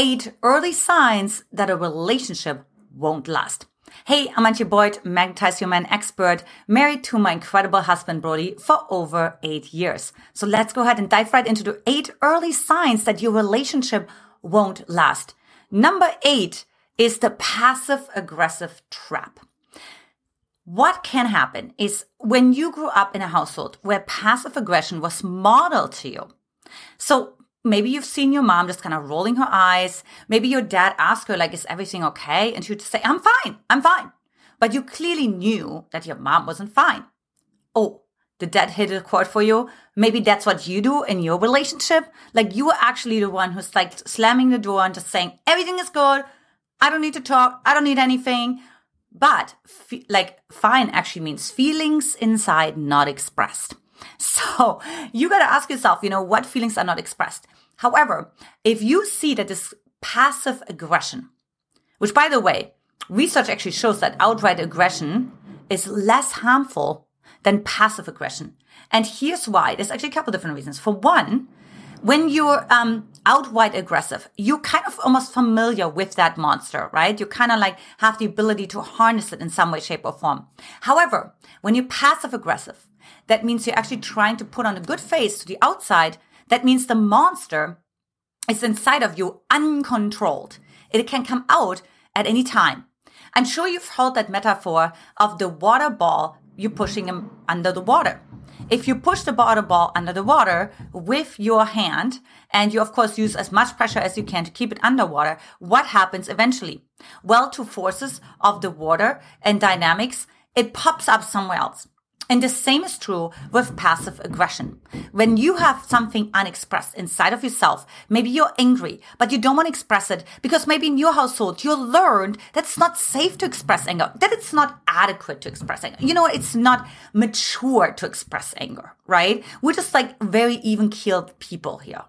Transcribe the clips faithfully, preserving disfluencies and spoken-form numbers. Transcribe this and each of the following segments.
Eight early signs that a relationship won't last. Hey, I'm Antia Boyd, magnetized human expert, married to my incredible husband, Brody, for over eight years. So let's go ahead and dive right into the eight early signs that your relationship won't last. Number eight is the passive-aggressive trap. What can happen is when you grew up in a household where passive aggression was modeled to you. So maybe you've seen your mom just kind of rolling her eyes. Maybe your dad asked her, like, is everything okay? And she would say, I'm fine, I'm fine. But you clearly knew that your mom wasn't fine. Oh, did that hit a chord for you? Maybe that's what you do in your relationship. Like, you are actually the one who's like slamming the door and just saying, everything is good. I don't need to talk. I don't need anything. But fe- like fine actually means feelings inside not expressed. So you got to ask yourself, you know, what feelings are not expressed? However, if you see that this passive aggression, which, by the way, research actually shows that outright aggression is less harmful than passive aggression. And here's why. There's actually a couple different reasons. For one, when you're um, outright aggressive, you're kind of almost familiar with that monster, right? You kind of like have the ability to harness it in some way, shape, or form. However, when you're passive aggressive, that means you're actually trying to put on a good face to the outside. That means the monster is inside of you, uncontrolled. It can come out at any time. I'm sure you've heard that metaphor of the water ball, you're pushing him under the water. If you push the water ball under the water with your hand, and you, of course, use as much pressure as you can to keep it underwater, what happens eventually? Well, to forces of the water and dynamics, it pops up somewhere else. And the same is true with passive aggression. When you have something unexpressed inside of yourself, maybe you're angry, but you don't want to express it because maybe in your household, you learned that it's not safe to express anger, that it's not adequate to express anger. You know, it's not mature to express anger, right? We're just like very even-keeled people here.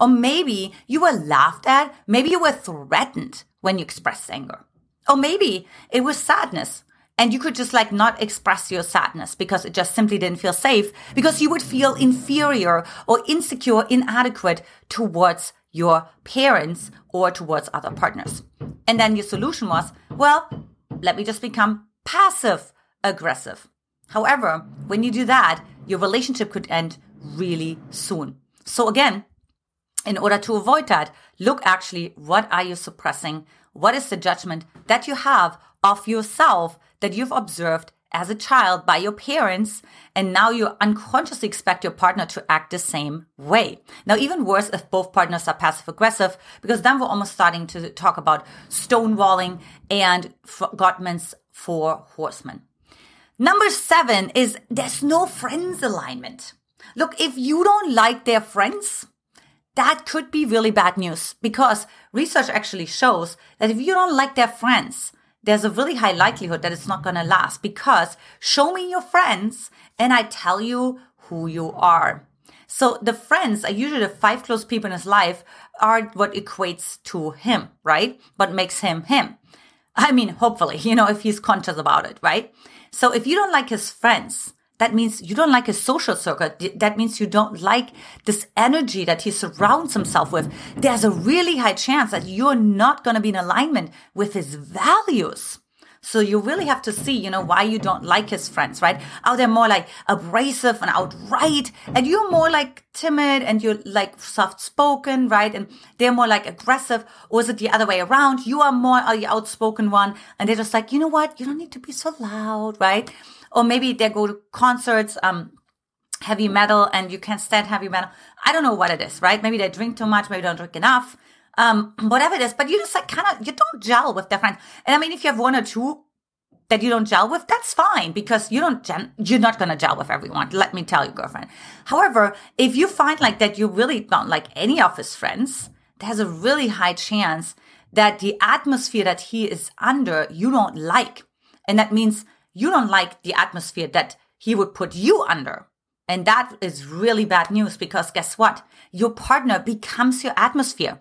Or maybe you were laughed at. Maybe you were threatened when you expressed anger. Or maybe it was sadness. And you could just like not express your sadness because it just simply didn't feel safe, because you would feel inferior or insecure, inadequate towards your parents or towards other partners. And then your solution was, well, let me just become passive aggressive. However, when you do that, your relationship could end really soon. So again, in order to avoid that, look actually, what are you suppressing? What is the judgment that you have of yourself that you've observed as a child by your parents, and now you unconsciously expect your partner to act the same way? Now, even worse if both partners are passive-aggressive, because then we're almost starting to talk about stonewalling and forgotments for horsemen. Number seven is there's no friends alignment. Look, if you don't like their friends, that could be really bad news, because research actually shows that if you don't like their friends, there's a really high likelihood that it's not going to last, because show me your friends and I tell you who you are. So the friends are usually the five close people in his life are what equates to him, right? What makes him him. I mean, hopefully, you know, if he's conscious about it, right? So if you don't like his friends, that means you don't like his social circle. That means you don't like this energy that he surrounds himself with. There's a really high chance that you're not going to be in alignment with his values. So you really have to see, you know, why you don't like his friends, right? Oh, they're more like abrasive and outright, and you're more like timid and you're like soft-spoken, right? And they're more like aggressive. Or is it the other way around? You are more the outspoken one, and they're just like, you know what? You don't need to be so loud, right? Or maybe they go to concerts, um, heavy metal, and you can't stand heavy metal. I don't know what it is, right? Maybe they drink too much. Maybe they don't drink enough. Um, whatever it is. But you just like kind of, you don't gel with their friends. And I mean, if you have one or two that you don't gel with, that's fine, because you don't, gen- you're not going to gel with everyone. Let me tell you, girlfriend. However, if you find like that you really don't like any of his friends, there's a really high chance that the atmosphere that he is under, you don't like. And that means you don't like the atmosphere that he would put you under. And that is really bad news, because guess what? Your partner becomes your atmosphere.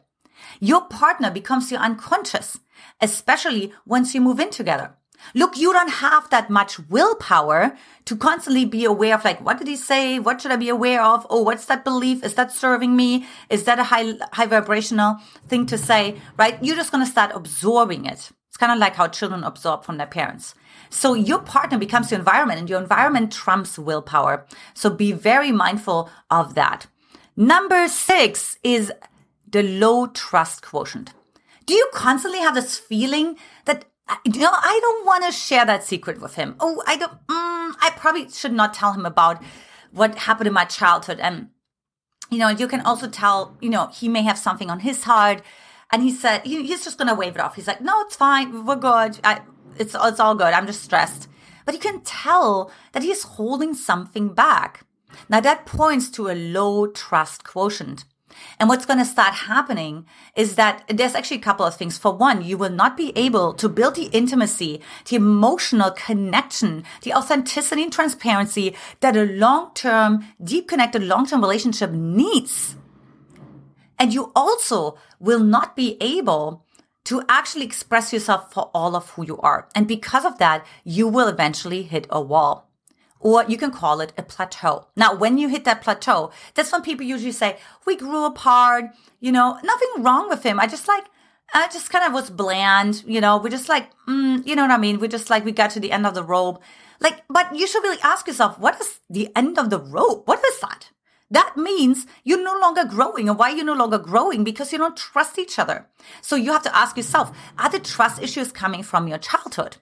Your partner becomes your unconscious, especially once you move in together. Look, you don't have that much willpower to constantly be aware of like, what did he say? What should I be aware of? Oh, what's that belief? Is that serving me? Is that a high, high vibrational thing to say, right? You're just going to start absorbing it. It's kind of like how children absorb from their parents. So your partner becomes your environment and your environment trumps willpower. So be very mindful of that. Number six is the low trust quotient. Do you constantly have this feeling that, you know, I don't want to share that secret with him. Oh, I don't, mm, I probably should not tell him about what happened in my childhood. And, you know, you can also tell, you know, he may have something on his heart. And he said, he, he's just going to wave it off. He's like, no, it's fine. We're good. I, it's, it's all good. I'm just stressed. But you can tell that he's holding something back. Now that points to a low trust quotient. And what's going to start happening is that there's actually a couple of things. For one, you will not be able to build the intimacy, the emotional connection, the authenticity and transparency that a long-term, deep connected, long-term relationship needs. And you also will not be able to actually express yourself for all of who you are. And because of that, you will eventually hit a wall. Or you can call it a plateau. Now, when you hit that plateau, that's when people usually say, we grew apart, you know, nothing wrong with him. I just like, I just kind of was bland, you know, we're just like, mm, you know what I mean? We're just like, we got to the end of the rope. Like, but you should really ask yourself, what is the end of the rope? What is that? That means you're no longer growing. And why you're no longer growing? Because you don't trust each other. So you have to ask yourself, are the trust issues coming from your childhood?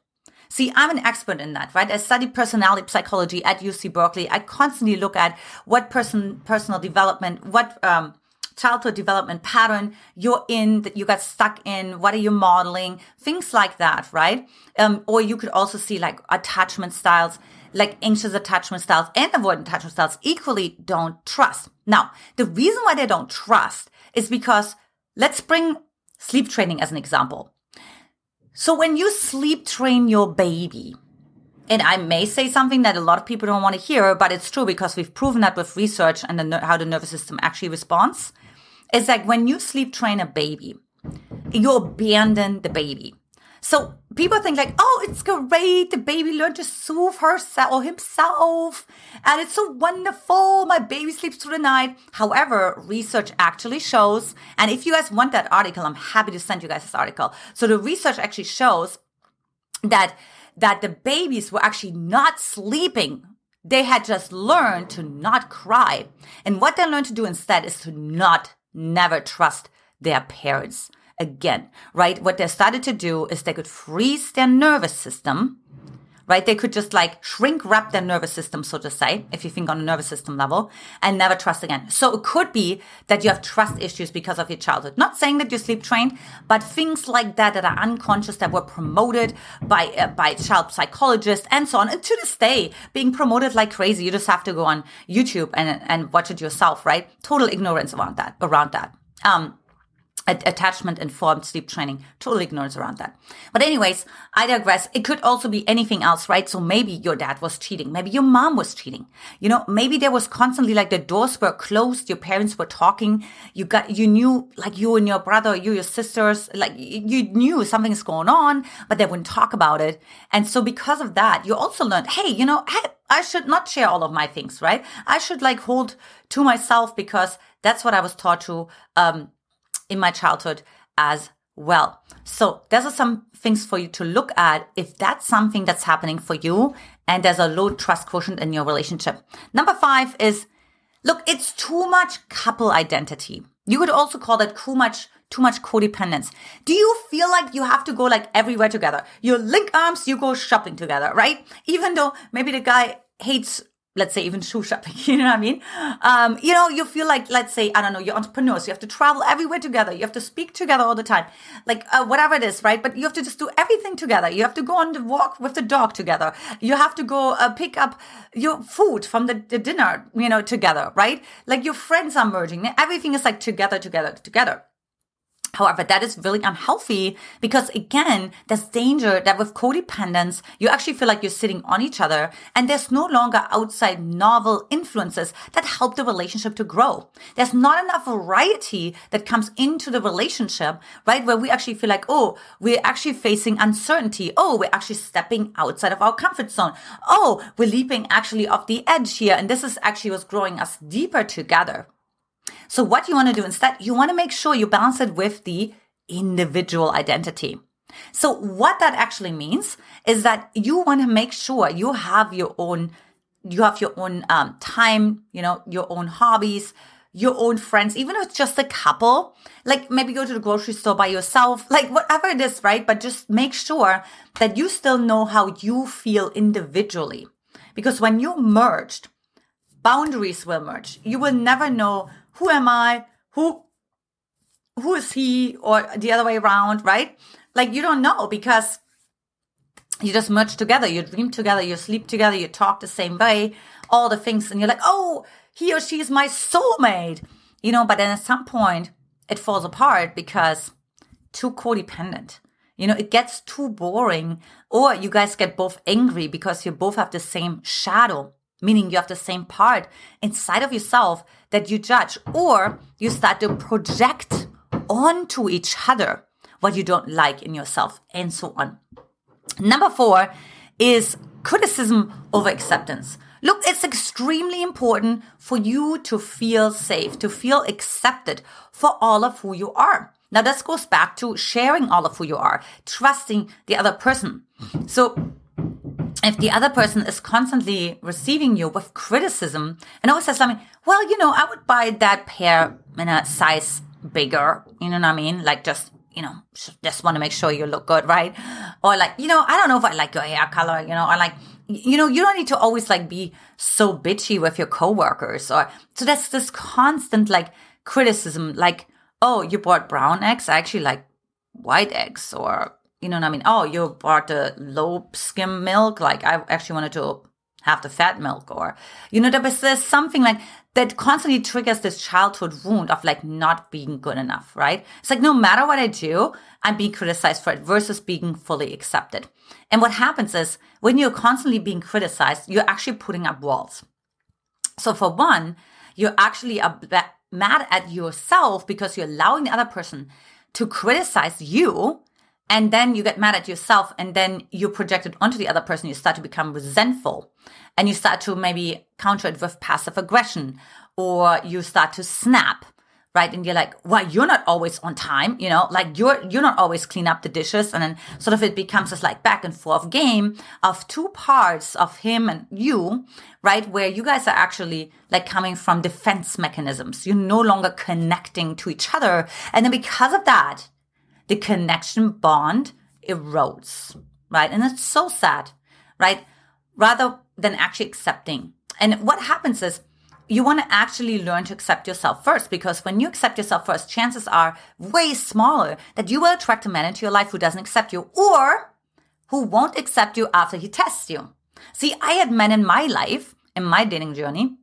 See, I'm an expert in that, right? I study personality psychology at U C Berkeley. I constantly look at what person, personal development, what um, childhood development pattern you're in, that you got stuck in, what are you modeling, things like that, right? Um, or you could also see like attachment styles, like anxious attachment styles and avoidant attachment styles equally don't trust. Now, the reason why they don't trust is because, let's bring sleep training as an example. So when you sleep train your baby, and I may say something that a lot of people don't want to hear, but it's true because we've proven that with research and the, how the nervous system actually responds, is like when you sleep train a baby, you abandon the baby. So people think like, oh, it's great. The baby learned to soothe herself or himself. And it's so wonderful. My baby sleeps through the night. However, research actually shows, and if you guys want that article, I'm happy to send you guys this article. So the research actually shows that, that the babies were actually not sleeping. They had just learned to not cry. And what they learned to do instead is to not, never trust their parents. Again, right? What they started to do is they could freeze their nervous system, right? They could just like shrink wrap their nervous system, so to say, if you think on a nervous system level, and never trust again. So it could be that you have trust issues because of your childhood. Not saying that you're sleep trained, but things like that that are unconscious, that were promoted by uh, by child psychologists and so on. And to this day, being promoted like crazy. You just have to go on YouTube and and watch it yourself, right? Total ignorance around that. Around that. Um. Attachment-informed sleep training. Total ignorance around that. But anyways, I digress. It could also be anything else, right? So maybe your dad was cheating. Maybe your mom was cheating. You know, maybe there was constantly like the doors were closed. Your parents were talking. You got, you knew like you and your brother, you, your sisters, like you knew something's going on, but they wouldn't talk about it. And so because of that, you also learned, hey, you know, I, I should not share all of my things, right? I should like hold to myself because that's what I was taught to, um, in my childhood as well. So those are some things for you to look at if that's something that's happening for you and there's a low trust quotient in your relationship. Number five is, look, it's too much couple identity. You could also call that too much, too much codependence. Do you feel like you have to go like everywhere together? You link arms, you go shopping together, right? Even though maybe the guy hates, let's say, even shoe shopping, you know what I mean? Um, you know, you feel like, let's say, I don't know, you're entrepreneurs, you have to travel everywhere together, you have to speak together all the time, like uh, whatever it is, right? But you have to just do everything together. You have to go on the walk with the dog together. You have to go uh, pick up your food from the, the dinner, you know, together, right? Like your friends are merging. Everything is like together, together, together. However, that is really unhealthy because, again, there's danger that with codependence, you actually feel like you're sitting on each other and there's no longer outside novel influences that help the relationship to grow. There's not enough variety that comes into the relationship, right, where we actually feel like, oh, we're actually facing uncertainty. Oh, we're actually stepping outside of our comfort zone. Oh, we're leaping actually off the edge here. And this is actually what's growing us deeper together. So what you want to do instead, you want to make sure you balance it with the individual identity. So what that actually means is that you want to make sure you have your own, you have your own um, time, you know, your own hobbies, your own friends, even if it's just a couple, like maybe go to the grocery store by yourself, like whatever it is, right? But just make sure that you still know how you feel individually. Because when you merged, boundaries will merge. You will never know who am I, who, who is he, or the other way around, right? Like you don't know because you just merge together, you dream together, you sleep together, you talk the same way, all the things. And you're like, oh, he or she is my soulmate, you know, but then at some point it falls apart because too codependent. You know, it gets too boring or you guys get both angry because you both have the same shadow, meaning you have the same part inside of yourself that you judge, or you start to project onto each other what you don't like in yourself and so on. Number four is criticism over acceptance. Look, it's extremely important for you to feel safe, to feel accepted for all of who you are. Now, this goes back to sharing all of who you are, trusting the other person. So if the other person is constantly receiving you with criticism and always says something, well, you know, I would buy that pair in a size bigger, you know what I mean? Like just, you know, just want to make sure you look good, right? Or like, you know, I don't know if I like your hair color, you know, or like, you know, you don't need to always like be so bitchy with your coworkers. Or so that's this constant like criticism, like, oh, you bought brown eggs. I actually like white eggs. Or, you know what I mean? Oh, you bought the low skim milk. Like I actually wanted to have the fat milk. Or, you know, there was, there's something like that constantly triggers this childhood wound of like not being good enough, right? It's like no matter what I do, I'm being criticized for it versus being fully accepted. And what happens is when you're constantly being criticized, you're actually putting up walls. So for one, you're actually mad at yourself because you're allowing the other person to criticize you. And then you get mad at yourself and then you project it onto the other person. You start to become resentful and you start to maybe counter it with passive aggression, or you start to snap, right? And you're like, well, you're not always on time, you know, like you're you're not always clean up the dishes. And then sort of it becomes this like back and forth game of two parts of him and you, right? Where you guys are actually like coming from defense mechanisms. You're no longer connecting to each other. And then because of that, the connection bond erodes, right? And it's so sad, right? Rather than actually accepting. And what happens is you want to actually learn to accept yourself first, because when you accept yourself first, chances are way smaller that you will attract a man into your life who doesn't accept you or who won't accept you after he tests you. See, I had men in my life, in my dating journey,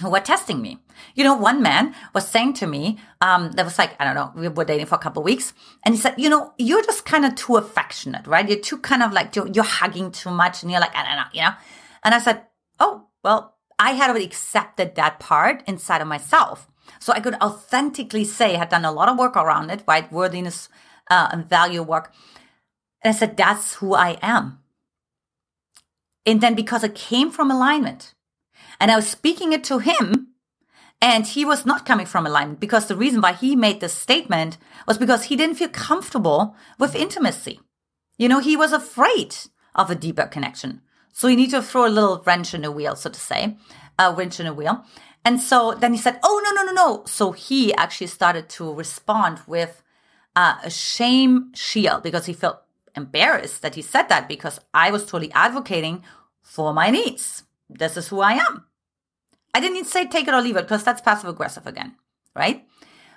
who were testing me. You know, one man was saying to me, um, that was like, I don't know, we were dating for a couple of weeks. And he said, you know, you're just kind of too affectionate, right? You're too kind of like, you're, you're hugging too much. And you're like, I don't know, you know? And I said, oh, well, I had already accepted that part inside of myself. So I could authentically say I had done a lot of work around it, right? Worthiness uh, and value work. And I said, that's who I am. And then because it came from alignment, and I was speaking it to him, and he was not coming from alignment, because the reason why he made this statement was because he didn't feel comfortable with intimacy. You know, he was afraid of a deeper connection. So you need to throw a little wrench in the wheel, so to say, a wrench in the wheel. And so then he said, oh, no, no, no, no. So he actually started to respond with uh, a shame shield, because he felt embarrassed that he said that, because I was totally advocating for my needs. This is who I am. I didn't even say take it or leave it, because that's passive aggressive again, right?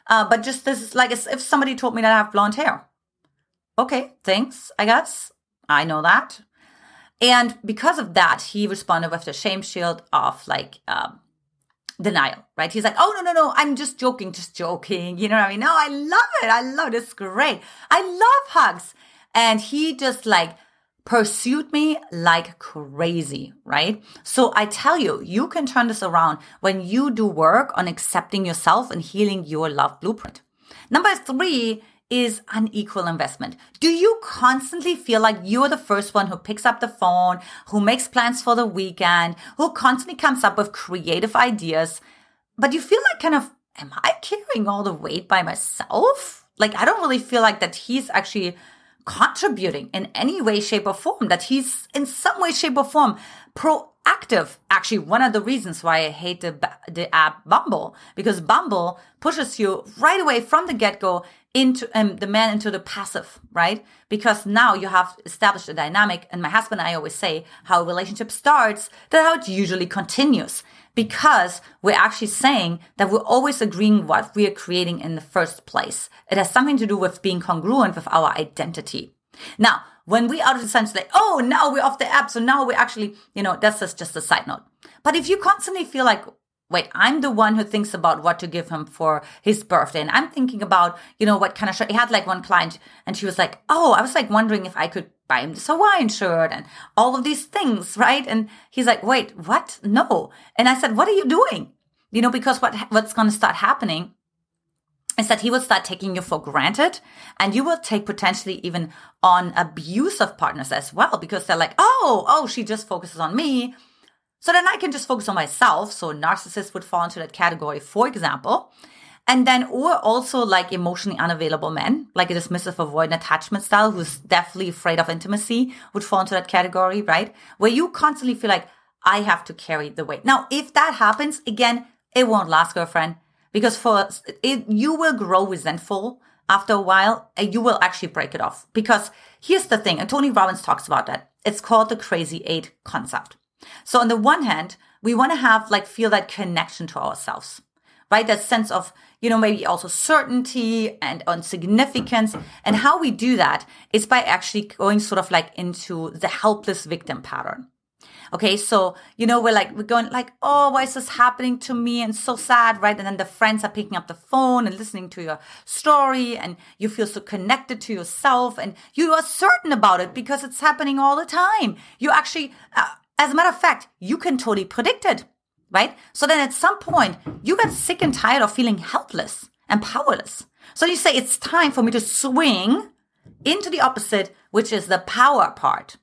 Uh, but just this is like if somebody told me that I have blonde hair. Okay, thanks, I guess. I know that. And because of that, he responded with the shame shield of like, uh, denial, right? He's like, oh, no, no, no, I'm just joking, just joking. You know what I mean? No, I love it. I love it. It's great. I love hugs. And he just like pursued me like crazy, right? So I tell you, you can turn this around when you do work on accepting yourself and healing your love blueprint. Number three is unequal investment. Do you constantly feel like you're the first one who picks up the phone, who makes plans for the weekend, who constantly comes up with creative ideas, but you feel like kind of, am I carrying all the weight by myself? Like, I don't really feel like that he's actually contributing in any way, shape, or form, that he's in some way, shape, or form proactive. Actually, one of the reasons why I hate the, the app Bumble, because Bumble pushes you right away from the get-go into um, the man into the passive, right? Because now you have established a dynamic. And my husband and I always say how a relationship starts, that how it usually continues, because we're actually saying that we're always agreeing what we are creating in the first place. It has something to do with being congruent with our identity. Now, when we out of the sense like, oh, now we're off the app. So now we're actually, you know, that's just, just a side note. But if you constantly feel like, wait, I'm the one who thinks about what to give him for his birthday. And I'm thinking about, you know, what kind of shirt. He had like one client and she was like, oh, I was like wondering if I could buy him this Hawaiian shirt and all of these things, right? And he's like, wait, what? No. And I said, what are you doing? You know, because what what's going to start happening is that he will start taking you for granted, and you will take potentially even on abusive partners as well, because they're like, oh, oh, she just focuses on me. So then I can just focus on myself. So narcissists would fall into that category, for example. And then, or also like emotionally unavailable men, like a dismissive, avoidant attachment style, who's definitely afraid of intimacy, would fall into that category, right? Where you constantly feel like, I have to carry the weight. Now, if that happens, again, it won't last, girlfriend, because for it, you will grow resentful after a while, and you will actually break it off. Because here's the thing, and Tony Robbins talks about that. It's called the crazy eight concept. So on the one hand, we want to have like feel that connection to ourselves, right? That sense of, you know, maybe also certainty and on significance. And how we do that is by actually going sort of like into the helpless victim pattern. Okay. So, you know, we're like, we're going like, oh, why is this happening to me? And so sad, right? And then the friends are picking up the phone and listening to your story, and you feel so connected to yourself, and you are certain about it because it's happening all the time. You actually... Uh, As a matter of fact, you can totally predict it, right? So then at some point, you get sick and tired of feeling helpless and powerless. So you say, it's time for me to swing into the opposite, which is the power part,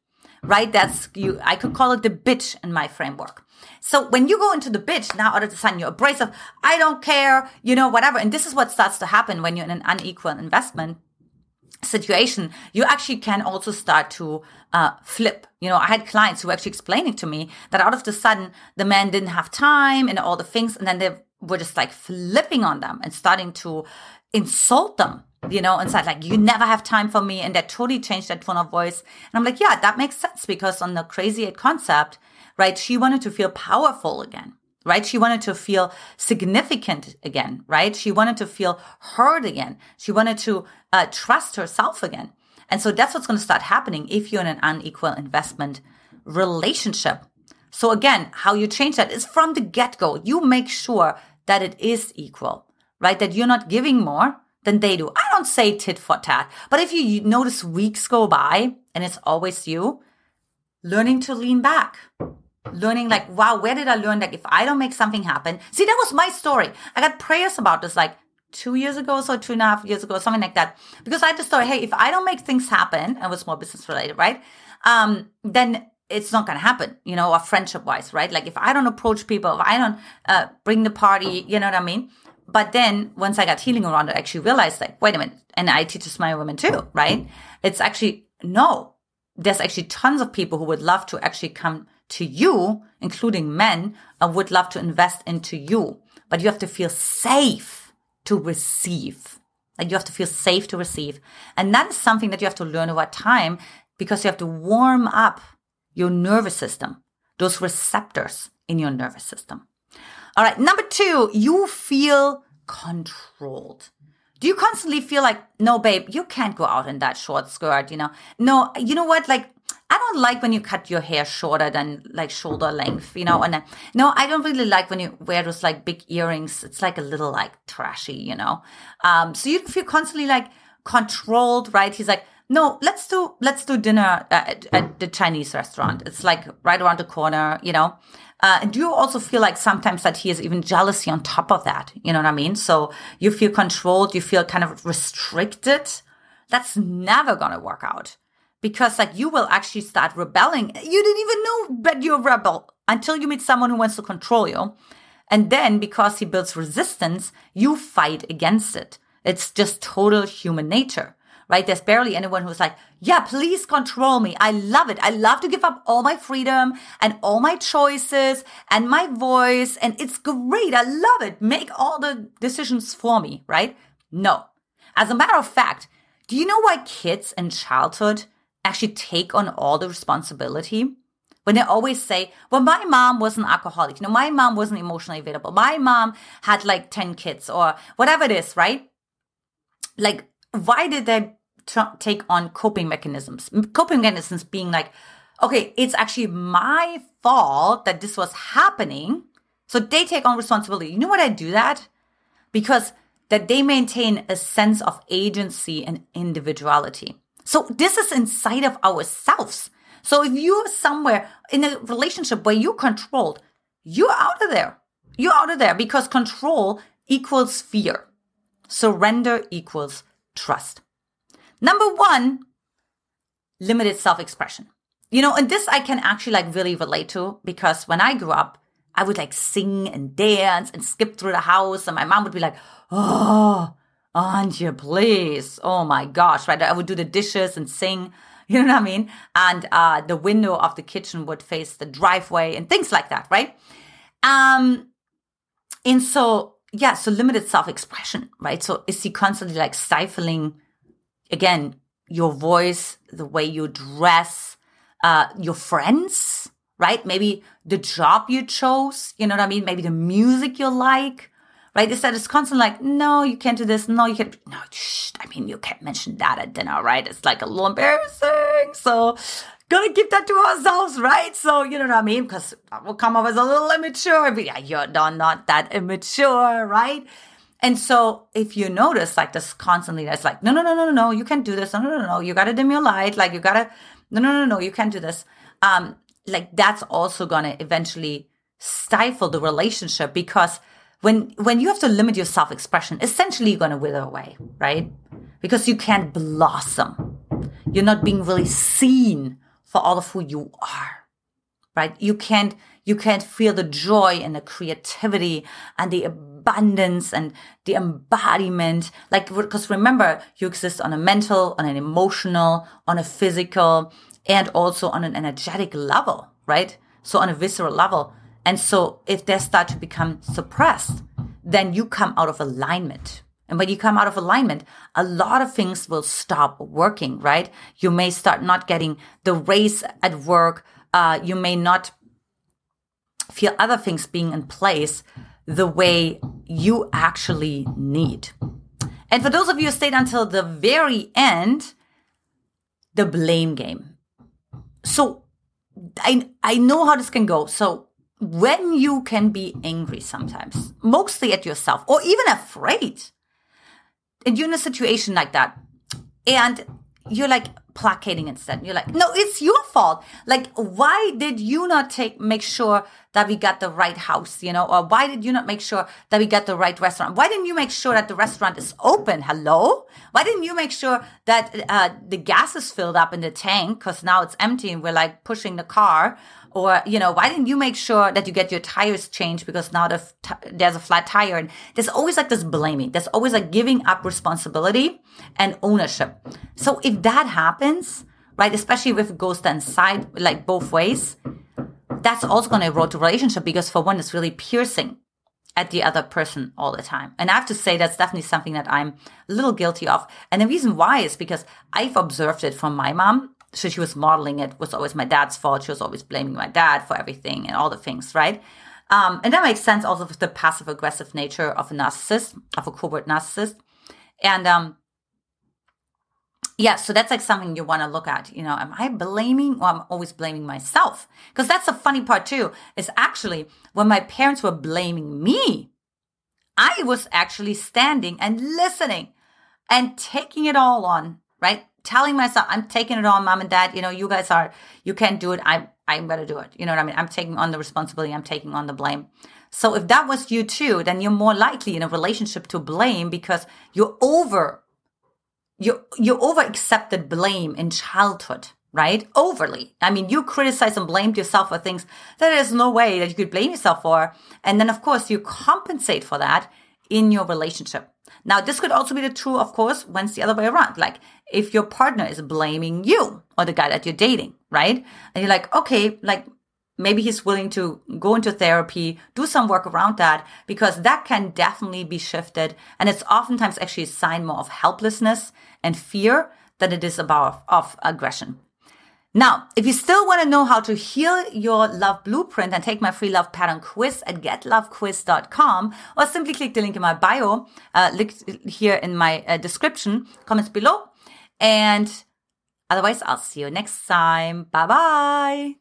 right? That's you. I could call it the bitch in my framework. So when you go into the bitch, now all of a sudden you're abrasive, I don't care, you know, whatever. And this is what starts to happen when you're in an unequal investment situation. You actually can also start to uh, flip. You know, I had clients who were actually explaining to me that out of the sudden, the man didn't have time and all the things. And then they were just like flipping on them and starting to insult them, you know, and said like, you never have time for me. And that totally changed that tone of voice. And I'm like, yeah, that makes sense, because on the crazy eight concept, right, she wanted to feel powerful again. Right? She wanted to feel significant again, right? She wanted to feel heard again. She wanted to uh, trust herself again. And so that's what's going to start happening if you're in an unequal investment relationship. So again, how you change that is from the get-go. You make sure that it is equal, right? That you're not giving more than they do. I don't say tit for tat, but if you notice weeks go by and it's always you, learning to lean back. Learning like, wow, where did I learn that if I don't make something happen? See, that was my story. I got prayers about this like two years ago, so two and a half years ago, something like that. Because I had the story, hey, if I don't make things happen, and it was more business related, right? Um, then it's not going to happen, you know, or friendship wise, right? Like if I don't approach people, if I don't uh, bring the party, you know what I mean? But then once I got healing around it, I actually realized like, wait a minute. And I teach this to my women too, right? It's actually, no, there's actually tons of people who would love to actually come to you, including men, and would love to invest into you. But you have to feel safe to receive. Like you have to feel safe to receive. And that is something that you have to learn over time, because you have to warm up your nervous system, those receptors in your nervous system. All right. Number two, you feel controlled. Do you constantly feel like, no, babe, you can't go out in that short skirt, you know? No, you know what? Like, I don't like when you cut your hair shorter than like shoulder length, you know. And no, I don't really like when you wear those like big earrings. It's like a little like trashy, you know. Um, so you feel constantly like controlled, right? He's like, no, let's do let's do dinner at, at the Chinese restaurant. It's like right around the corner, you know. Uh, and you also feel like sometimes that he is even jealousy on top of that. You know what I mean? So you feel controlled. You feel kind of restricted. That's never going to work out because like you will actually start rebelling. You didn't even know that you're a rebel until you meet someone who wants to control you. And then because he builds resistance, you fight against it. It's just total human nature. Right? There's barely anyone who's like, yeah, please control me. I love it. I love to give up all my freedom and all my choices and my voice. And it's great. I love it. Make all the decisions for me, right? No. As a matter of fact, do you know why kids in childhood actually take on all the responsibility? When they always say, well, my mom was an alcoholic. You know, my mom wasn't emotionally available. My mom had like ten kids or whatever it is, right? Like, why did they t- take on coping mechanisms? Coping mechanisms being like, okay, it's actually my fault that this was happening. So they take on responsibility. You know why I do that? Because that they maintain a sense of agency and individuality. So this is inside of ourselves. So if you're somewhere in a relationship where you're controlled, you're out of there. You're out of there because control equals fear. Surrender equals trust. Number one, limited self-expression. You know, and this I can actually like really relate to because when I grew up, I would like sing and dance and skip through the house. And my mom would be like, oh, Antia, please. Oh my gosh, right? I would do the dishes and sing, you know what I mean? And uh, the window of the kitchen would face the driveway and things like that, right? Um, and so Yeah, so limited self-expression, right? So is he constantly like stifling, again, your voice, the way you dress, uh, your friends, right? Maybe the job you chose, you know what I mean? Maybe the music you like, right? Is that it's constantly like, no, you can't do this. No, you can't. No, shh, I mean, you can't mention that at dinner, right? It's like a little embarrassing. So gonna keep that to ourselves, right? So, you know what I mean? Because we'll come off as a little immature. But yeah, you're not, not that immature, right? And so if you notice, like, this constantly, that's like, no, no, no, no, no, you can't do this. No, no, no, no, you got to dim your light. Like, you got to, no, no, no, no, you can't do this. Um, like, that's also going to eventually stifle the relationship because when when you have to limit your self-expression, essentially you're going to wither away, right? Because you can't blossom. You're not being really seen for all of who you are, right? You can't, you can't feel the joy and the creativity and the abundance and the embodiment. Like, because remember, you exist on a mental, on an emotional, on a physical, and also on an energetic level, right? So on a visceral level. And so if they start to become suppressed, then you come out of alignment. And when you come out of alignment, a lot of things will stop working, right? You may start not getting the raise at work. Uh, you may not feel other things being in place the way you actually need. And for those of you who stayed until the very end, the blame game. So I, I know how this can go. So when you can be angry sometimes, mostly at yourself or even afraid, and you're in a situation like that, and you're like placating instead. You're like, no, it's your fault. Like, why did you not take make sure that we got the right house, you know? Or why did you not make sure that we got the right restaurant? Why didn't you make sure that the restaurant is open? Hello? Why didn't you make sure that uh, the gas is filled up in the tank because now it's empty and we're like pushing the car? Or, you know, why didn't you make sure that you get your tires changed because now the t- there's a flat tire? And there's always like this blaming. There's always like giving up responsibility and ownership. So if that happens, right, especially if it goes the inside, like both ways, that's also going to erode the relationship because for one, it's really piercing at the other person all the time. And I have to say that's definitely something that I'm a little guilty of. And the reason why is because I've observed it from my mom. So she was modeling it. It was always my dad's fault. She was always blaming my dad for everything and all the things, right? Um, and that makes sense also with the passive-aggressive nature of a narcissist, of a covert narcissist. And, um, Yeah, so that's like something you want to look at. You know, am I blaming, or I'm always blaming myself? Because that's the funny part too, is actually when my parents were blaming me, I was actually standing and listening and taking it all on, right? Telling myself, I'm taking it on, mom and dad, you know, you guys are, you can't do it. I, I'm going to do it. You know what I mean? I'm taking on the responsibility. I'm taking on the blame. So if that was you too, then you're more likely in a relationship to blame because you're over, you you over accepted blame in childhood, right? Overly. I mean, you criticized and blamed yourself for things that there's no way that you could blame yourself for. And then of course you compensate for that in your relationship. Now, this could also be the true, of course, when it's the other way around. Like if your partner is blaming you or the guy that you're dating, right? And you're like, okay, like maybe he's willing to go into therapy, do some work around that, because that can definitely be shifted. And it's oftentimes actually a sign more of helplessness and fear than it is about of aggression. Now, if you still want to know how to heal your love blueprint, and take my free love pattern quiz at get love quiz dot com, or simply click the link in my bio, uh, link here in my uh, description, comments below. And otherwise, I'll see you next time. Bye-bye.